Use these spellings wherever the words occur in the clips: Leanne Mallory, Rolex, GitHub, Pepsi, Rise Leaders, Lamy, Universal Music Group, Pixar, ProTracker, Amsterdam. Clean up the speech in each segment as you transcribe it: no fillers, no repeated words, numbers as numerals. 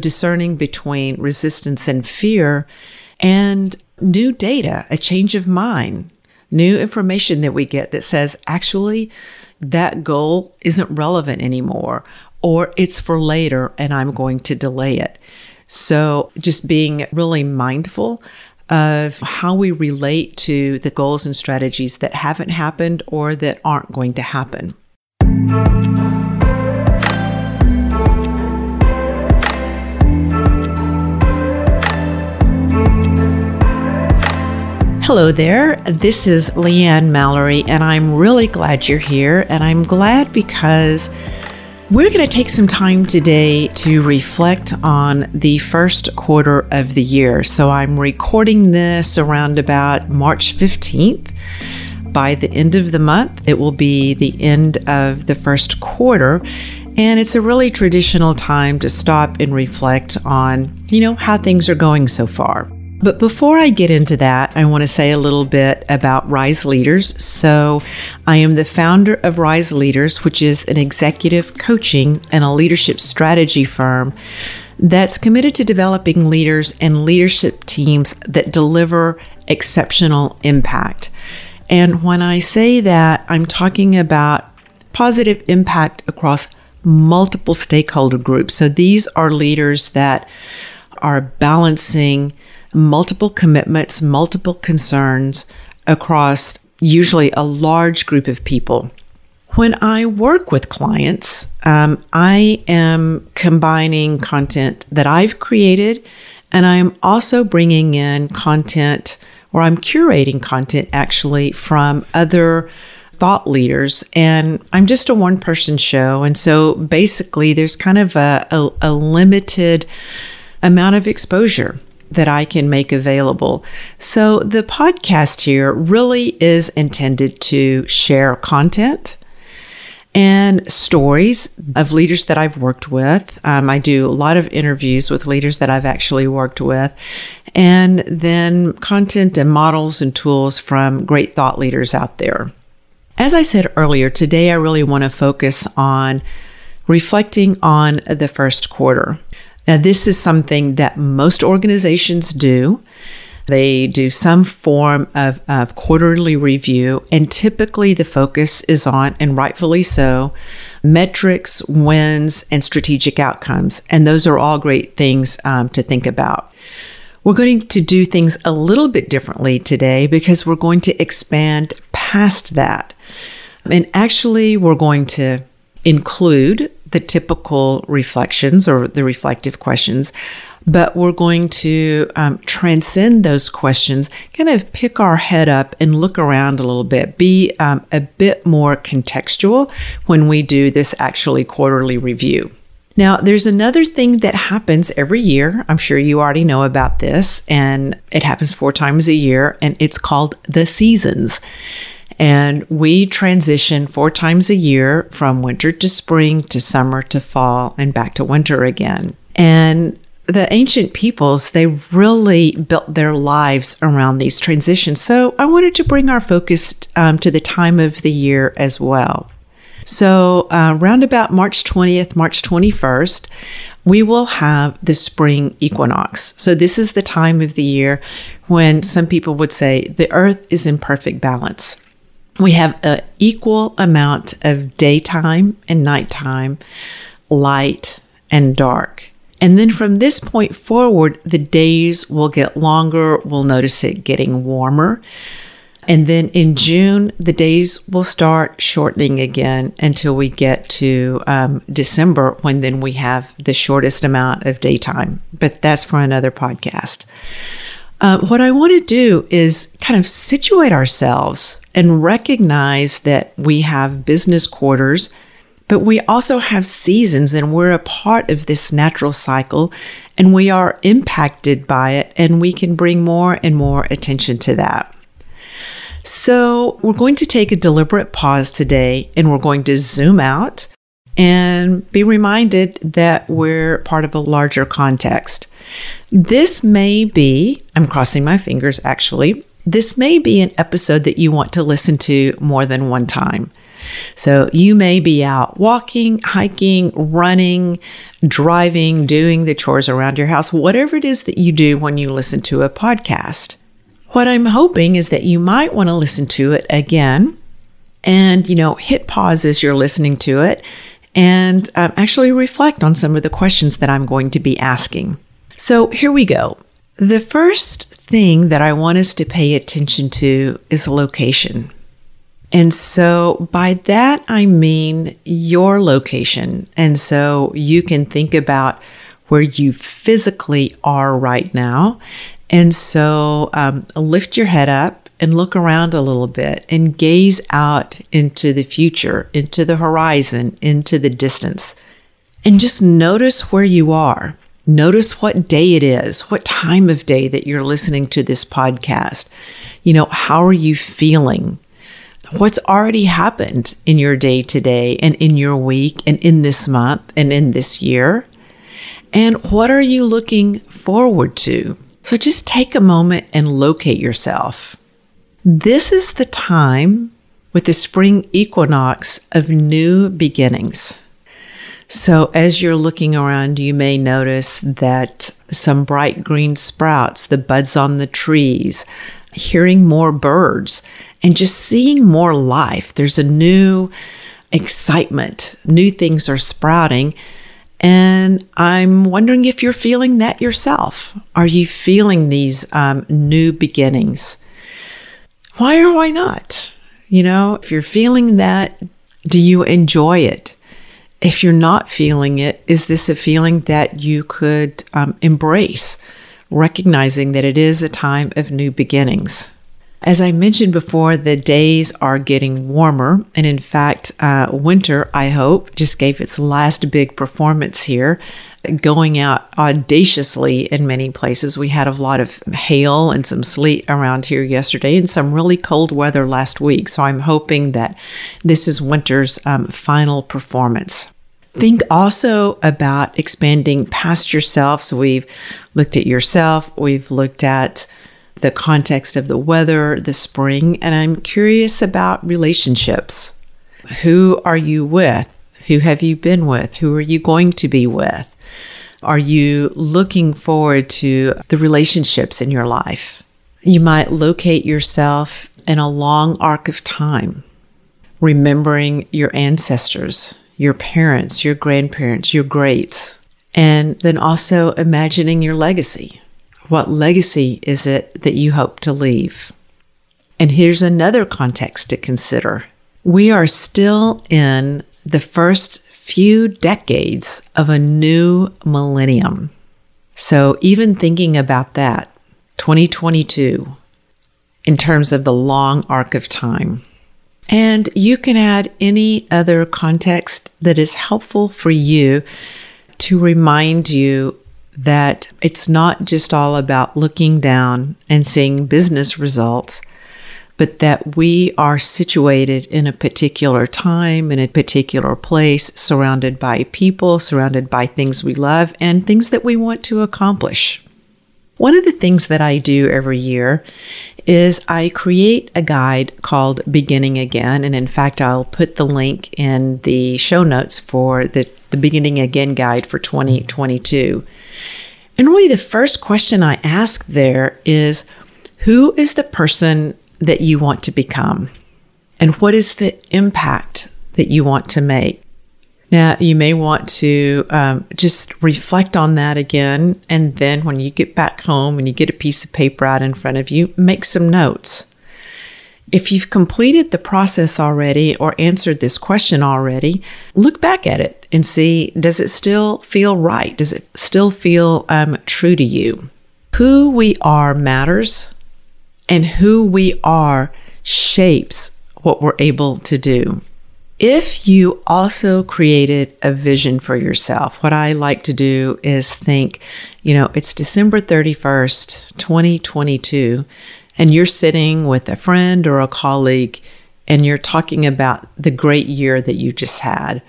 discerning between resistance and fear and new data, a change of mind, new information that we get that says, actually, that goal isn't relevant anymore, or it's for later and I'm going to delay it. So just being really mindful of how we relate to the goals and strategies that haven't happened or that aren't going to happen. Hello there, this is Leanne Mallory, and I'm really glad you're here, and I'm glad because we're going to take some time today to reflect on the first quarter of the year. So I'm recording this around about March 15th. By the end of the month, it will be the end of the first quarter, and it's a really traditional time to stop and reflect on, how things are going so far. But before I get into that, I want to say a little bit about Rise Leaders. So I am the founder of Rise Leaders, which is an executive coaching and a leadership strategy firm that's committed to developing leaders and leadership teams that deliver exceptional impact. And when I say that, I'm talking about positive impact across multiple stakeholder groups. So these are leaders that are balancing multiple commitments, multiple concerns across usually a large group of people. When I work with clients, I am combining content that I've created, and I am also bringing in content, or I'm curating content actually from other thought leaders, and I'm just a one-person show. And so basically there's kind of a limited amount of exposure that I can make available. So the podcast here really is intended to share content and stories of leaders that I've worked with. I do a lot of interviews with leaders that I've actually worked with, and then content and models and tools from great thought leaders out there. As I said earlier, today I really want to focus on reflecting on the first quarter. Now, this is something that most organizations do. They do some form of quarterly review, and typically the focus is on, and rightfully so, metrics, wins, and strategic outcomes. And those are all great things to think about. We're going to do things a little bit differently today because we're going to expand past that. And actually, we're going to include the typical reflections or the reflective questions, but we're going to transcend those questions, kind of pick our head up and look around a little bit, be a bit more contextual when we do this actually quarterly review. Now, there's another thing that happens every year. I'm sure you already know about this, and it happens 4 times a year, and it's called the seasons. And we transition 4 times a year from winter to spring to summer to fall and back to winter again. And the ancient peoples, they really built their lives around these transitions. So I wanted to bring our focus to the time of the year as well. So around about March 20th, March 21st, we will have the spring equinox. So this is the time of the year when some people would say the earth is in perfect balance. We have an equal amount of daytime and nighttime, light and dark. And then from this point forward, the days will get longer. We'll notice it getting warmer. And then in June, the days will start shortening again until we get to December, when then we have the shortest amount of daytime. But that's for another podcast. What I want to do is kind of situate ourselves and recognize that we have business quarters, but we also have seasons, and we're a part of this natural cycle, and we are impacted by it, and we can bring more and more attention to that. So we're going to take a deliberate pause today, and we're going to zoom out and be reminded that we're part of a larger context. This may be, I'm crossing my fingers actually, this may be an episode that you want to listen to more than one time. So you may be out walking, hiking, running, driving, doing the chores around your house, whatever it is that you do when you listen to a podcast. What I'm hoping is that you might want to listen to it again and, hit pause as you're listening to it and actually reflect on some of the questions that I'm going to be asking. So here we go. The first thing that I want us to pay attention to is location. And so by that, I mean your location. And so you can think about where you physically are right now. And so lift your head up and look around a little bit and gaze out into the future, into the horizon, into the distance. And just notice where you are. Notice what day it is, what time of day that you're listening to this podcast. How are you feeling? What's already happened in your day today and in your week and in this month and in this year? And what are you looking forward to? So just take a moment and locate yourself. This is the time with the spring equinox of new beginnings. So as you're looking around, you may notice that some bright green sprouts, the buds on the trees, hearing more birds, and just seeing more life. There's a new excitement. New things are sprouting. And I'm wondering if you're feeling that yourself. Are you feeling these new beginnings? Why or why not? If you're feeling that, do you enjoy it? If you're not feeling it, is this a feeling that you could embrace, recognizing that it is a time of new beginnings? As I mentioned before, the days are getting warmer. And in fact, winter, I hope, just gave its last big performance here, going out audaciously in many places. We had a lot of hail and some sleet around here yesterday and some really cold weather last week. So I'm hoping that this is winter's final performance. Think also about expanding past yourself. So we've looked at yourself. We've looked at the context of the weather, the spring, and I'm curious about relationships. Who are you with? Who have you been with? Who are you going to be with? Are you looking forward to the relationships in your life? You might locate yourself in a long arc of time, remembering your ancestors, your parents, your grandparents, your greats, and then also imagining your legacy. What legacy is it that you hope to leave? And here's another context to consider. We are still in the first few decades of a new millennium. So even thinking about that, 2022, in terms of the long arc of time. And you can add any other context that is helpful for you to remind you that it's not just all about looking down and seeing business results, but that we are situated in a particular time, in a particular place, surrounded by people, surrounded by things we love and things that we want to accomplish. One of the things that I do every year is I create a guide called Beginning Again. And in fact, I'll put the link in the show notes for the Beginning Again guide for 2022. And really the first question I ask there is, who is the person that you want to become? And what is the impact that you want to make? Now, you may want to just reflect on that again. And then when you get back home and you get a piece of paper out in front of you, make some notes. If you've completed the process already or answered this question already, look back at it and see, does it still feel right? Does it still feel true to you? Who we are matters, and who we are shapes what we're able to do. If you also created a vision for yourself, what I like to do is think, it's December 31st, 2022, and you're sitting with a friend or a colleague, and you're talking about the great year that you just had.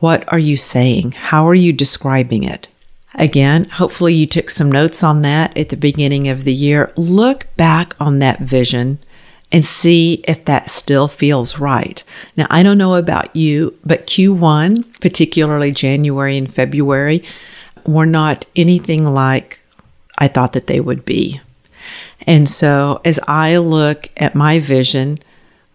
What are you saying? How are you describing it? Again, hopefully you took some notes on that at the beginning of the year. Look back on that vision and see if that still feels right. Now, I don't know about you, but Q1, particularly January and February, were not anything like I thought that they would be. And so as I look at my vision,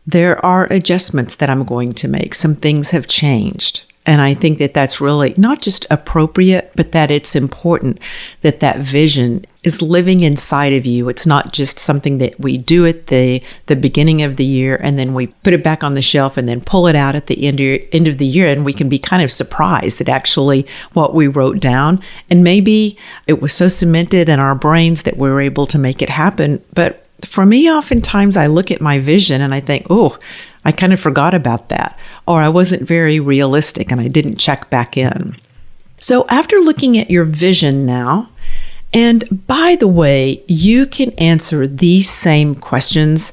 there are adjustments that I'm going to make. Some things have changed. And I think that that's really not just appropriate, but that it's important that that vision is living inside of you. It's not just something that we do at the beginning of the year, and then we put it back on the shelf and then pull it out at the end of the year. And we can be kind of surprised at actually what we wrote down. And maybe it was so cemented in our brains that we were able to make it happen. But for me, oftentimes I look at my vision and I think, oh, I kind of forgot about that, or I wasn't very realistic and I didn't check back in. So after looking at your vision now, and by the way, you can answer these same questions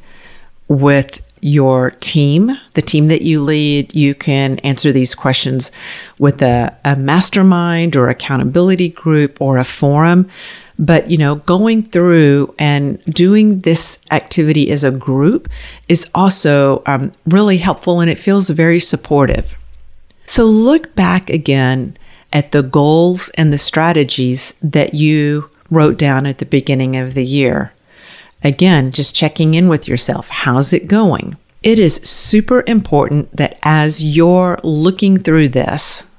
with your team, the team that you lead. You can answer these questions with a mastermind or accountability group or a forum. But, you know, going through and doing this activity as a group is also really helpful, and it feels very supportive. So look back again at the goals and the strategies that you wrote down at the beginning of the year. Again, just checking in with yourself. How's it going? It is super important that as you're looking through this,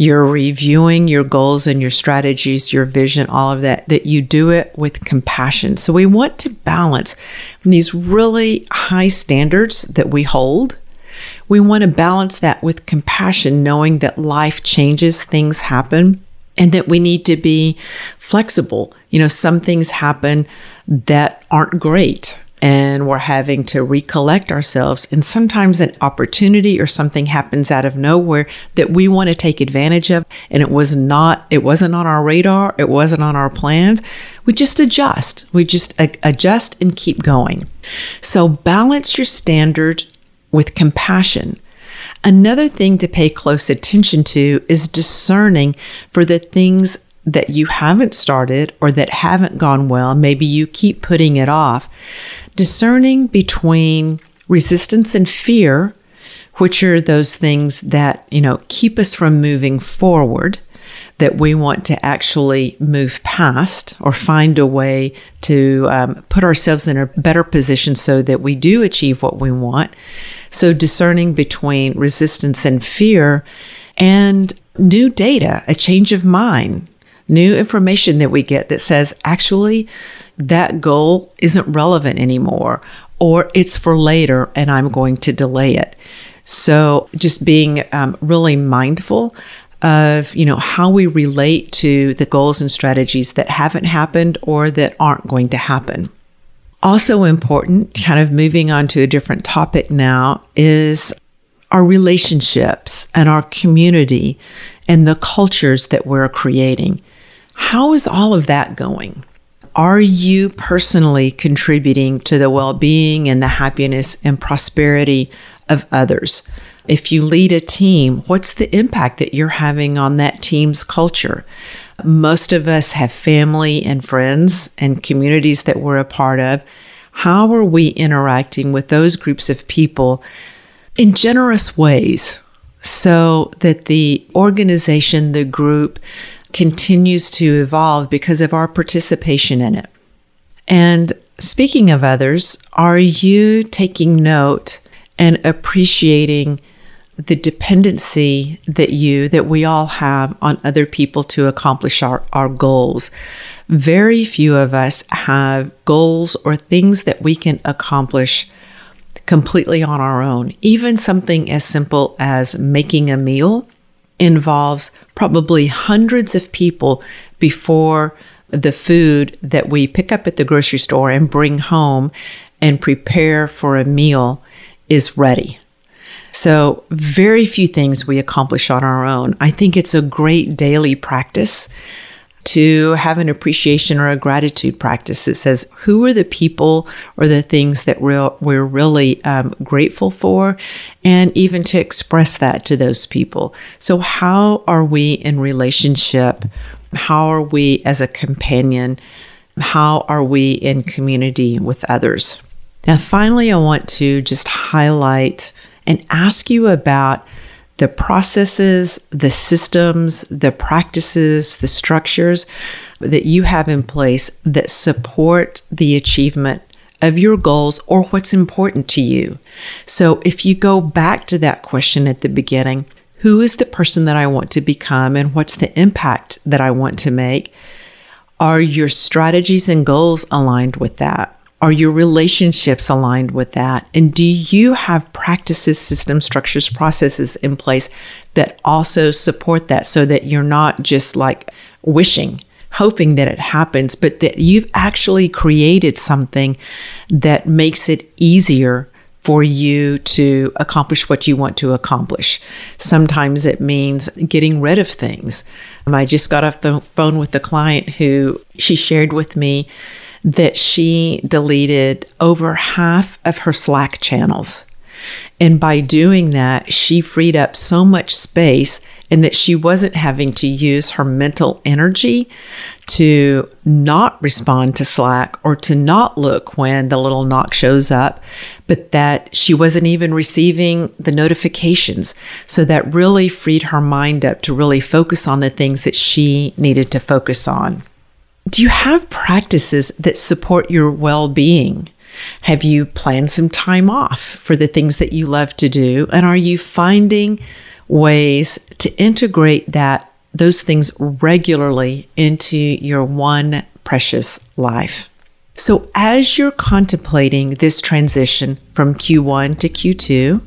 you're reviewing your goals and your strategies, your vision, all of that, that you do it with compassion. So we want to balance these really high standards that we hold. We want to balance that with compassion, knowing that life changes, things happen, and that we need to be flexible. You know, some things happen that aren't great, and we're having to recollect ourselves. And sometimes an opportunity or something happens out of nowhere that we want to take advantage of. And it wasn't on our radar. It wasn't on our plans. We just adjust. We just adjust and keep going. So balance your standard with compassion. Another thing to pay close attention to is discerning for the things that you haven't started or that haven't gone well. Maybe you keep putting it off. Discerning between resistance and fear, which are those things that, you know, keep us from moving forward, that we want to actually move past or find a way to put ourselves in a better position so that we do achieve what we want. So discerning between resistance and fear and new data, a change of mind, new information that we get that says, actually, that goal isn't relevant anymore, or it's for later and I'm going to delay it. So just being really mindful of, you know, how we relate to the goals and strategies that haven't happened or that aren't going to happen. Also important, kind of moving on to a different topic now, is our relationships and our community and the cultures that we're creating. How is all of that going? Are you personally contributing to the well-being and the happiness and prosperity of others? If you lead a team, what's the impact that you're having on that team's culture? Most of us have family and friends and communities that we're a part of. How are we interacting with those groups of people in generous ways so that the organization, the group, continues to evolve because of our participation in it? And speaking of others, are you taking note and appreciating the dependency that we all have on other people to accomplish our goals? Very few of us have goals or things that we can accomplish completely on our own. Even something as simple as making a meal involves probably hundreds of people before the food that we pick up at the grocery store and bring home and prepare for a meal is ready. So very few things we accomplish on our own. I think it's a great daily practice to have an appreciation or a gratitude practice that says, who are the people or the things that we're really grateful for, and even to express that to those people. So how are we in relationship? How are we as a companion? How are we in community with others? Now, finally, I want to just highlight and ask you about the processes, the systems, the practices, the structures that you have in place that support the achievement of your goals or what's important to you. So if you go back to that question at the beginning, who is the person that I want to become and what's the impact that I want to make? Are your strategies and goals aligned with that? Are your relationships aligned with that? And do you have practices, systems, structures, processes in place that also support that so that you're not just like wishing, hoping that it happens, but that you've actually created something that makes it easier for you to accomplish what you want to accomplish. Sometimes it means getting rid of things. I just got off the phone with a client who she shared with me that she deleted over half of her Slack channels. And by doing that, she freed up so much space and that she wasn't having to use her mental energy to not respond to Slack or to not look when the little knock shows up, but that she wasn't even receiving the notifications. So that really freed her mind up to really focus on the things that she needed to focus on. Do you have practices that support your well-being? Have you planned some time off for the things that you love to do? And are you finding ways to integrate those things regularly into your one precious life? So as you're contemplating this transition from Q1 to Q2,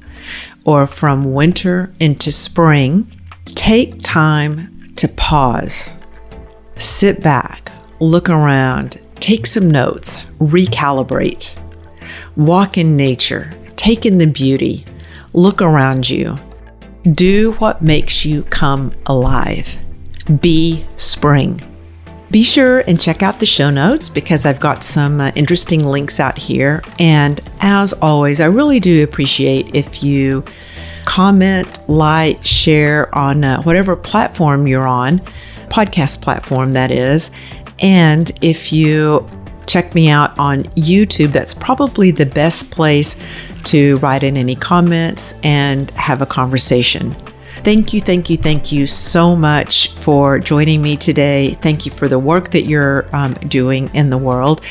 or from winter into spring, take time to pause, sit back, look around, take some notes, recalibrate, walk in nature, take in the beauty, look around you, do what makes you come alive. Be spring. Be sure and check out the show notes because I've got some interesting links out here. And as always, I really do appreciate if you comment, like, share on whatever platform you're on, podcast platform that is. And if you check me out on YouTube, that's probably the best place to write in any comments and have a conversation. Thank you so much for joining me today. Thank you for the work that you're doing in the world.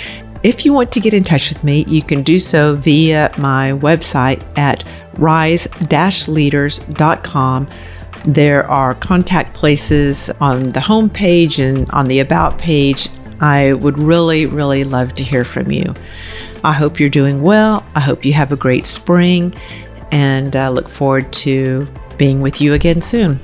If you want to get in touch with me, you can do so via my website at rise-leaders.com. There are contact places on the homepage and on the about page. I would really, really love to hear from you. I hope you're doing well. I hope you have a great spring, and I look forward to being with you again soon.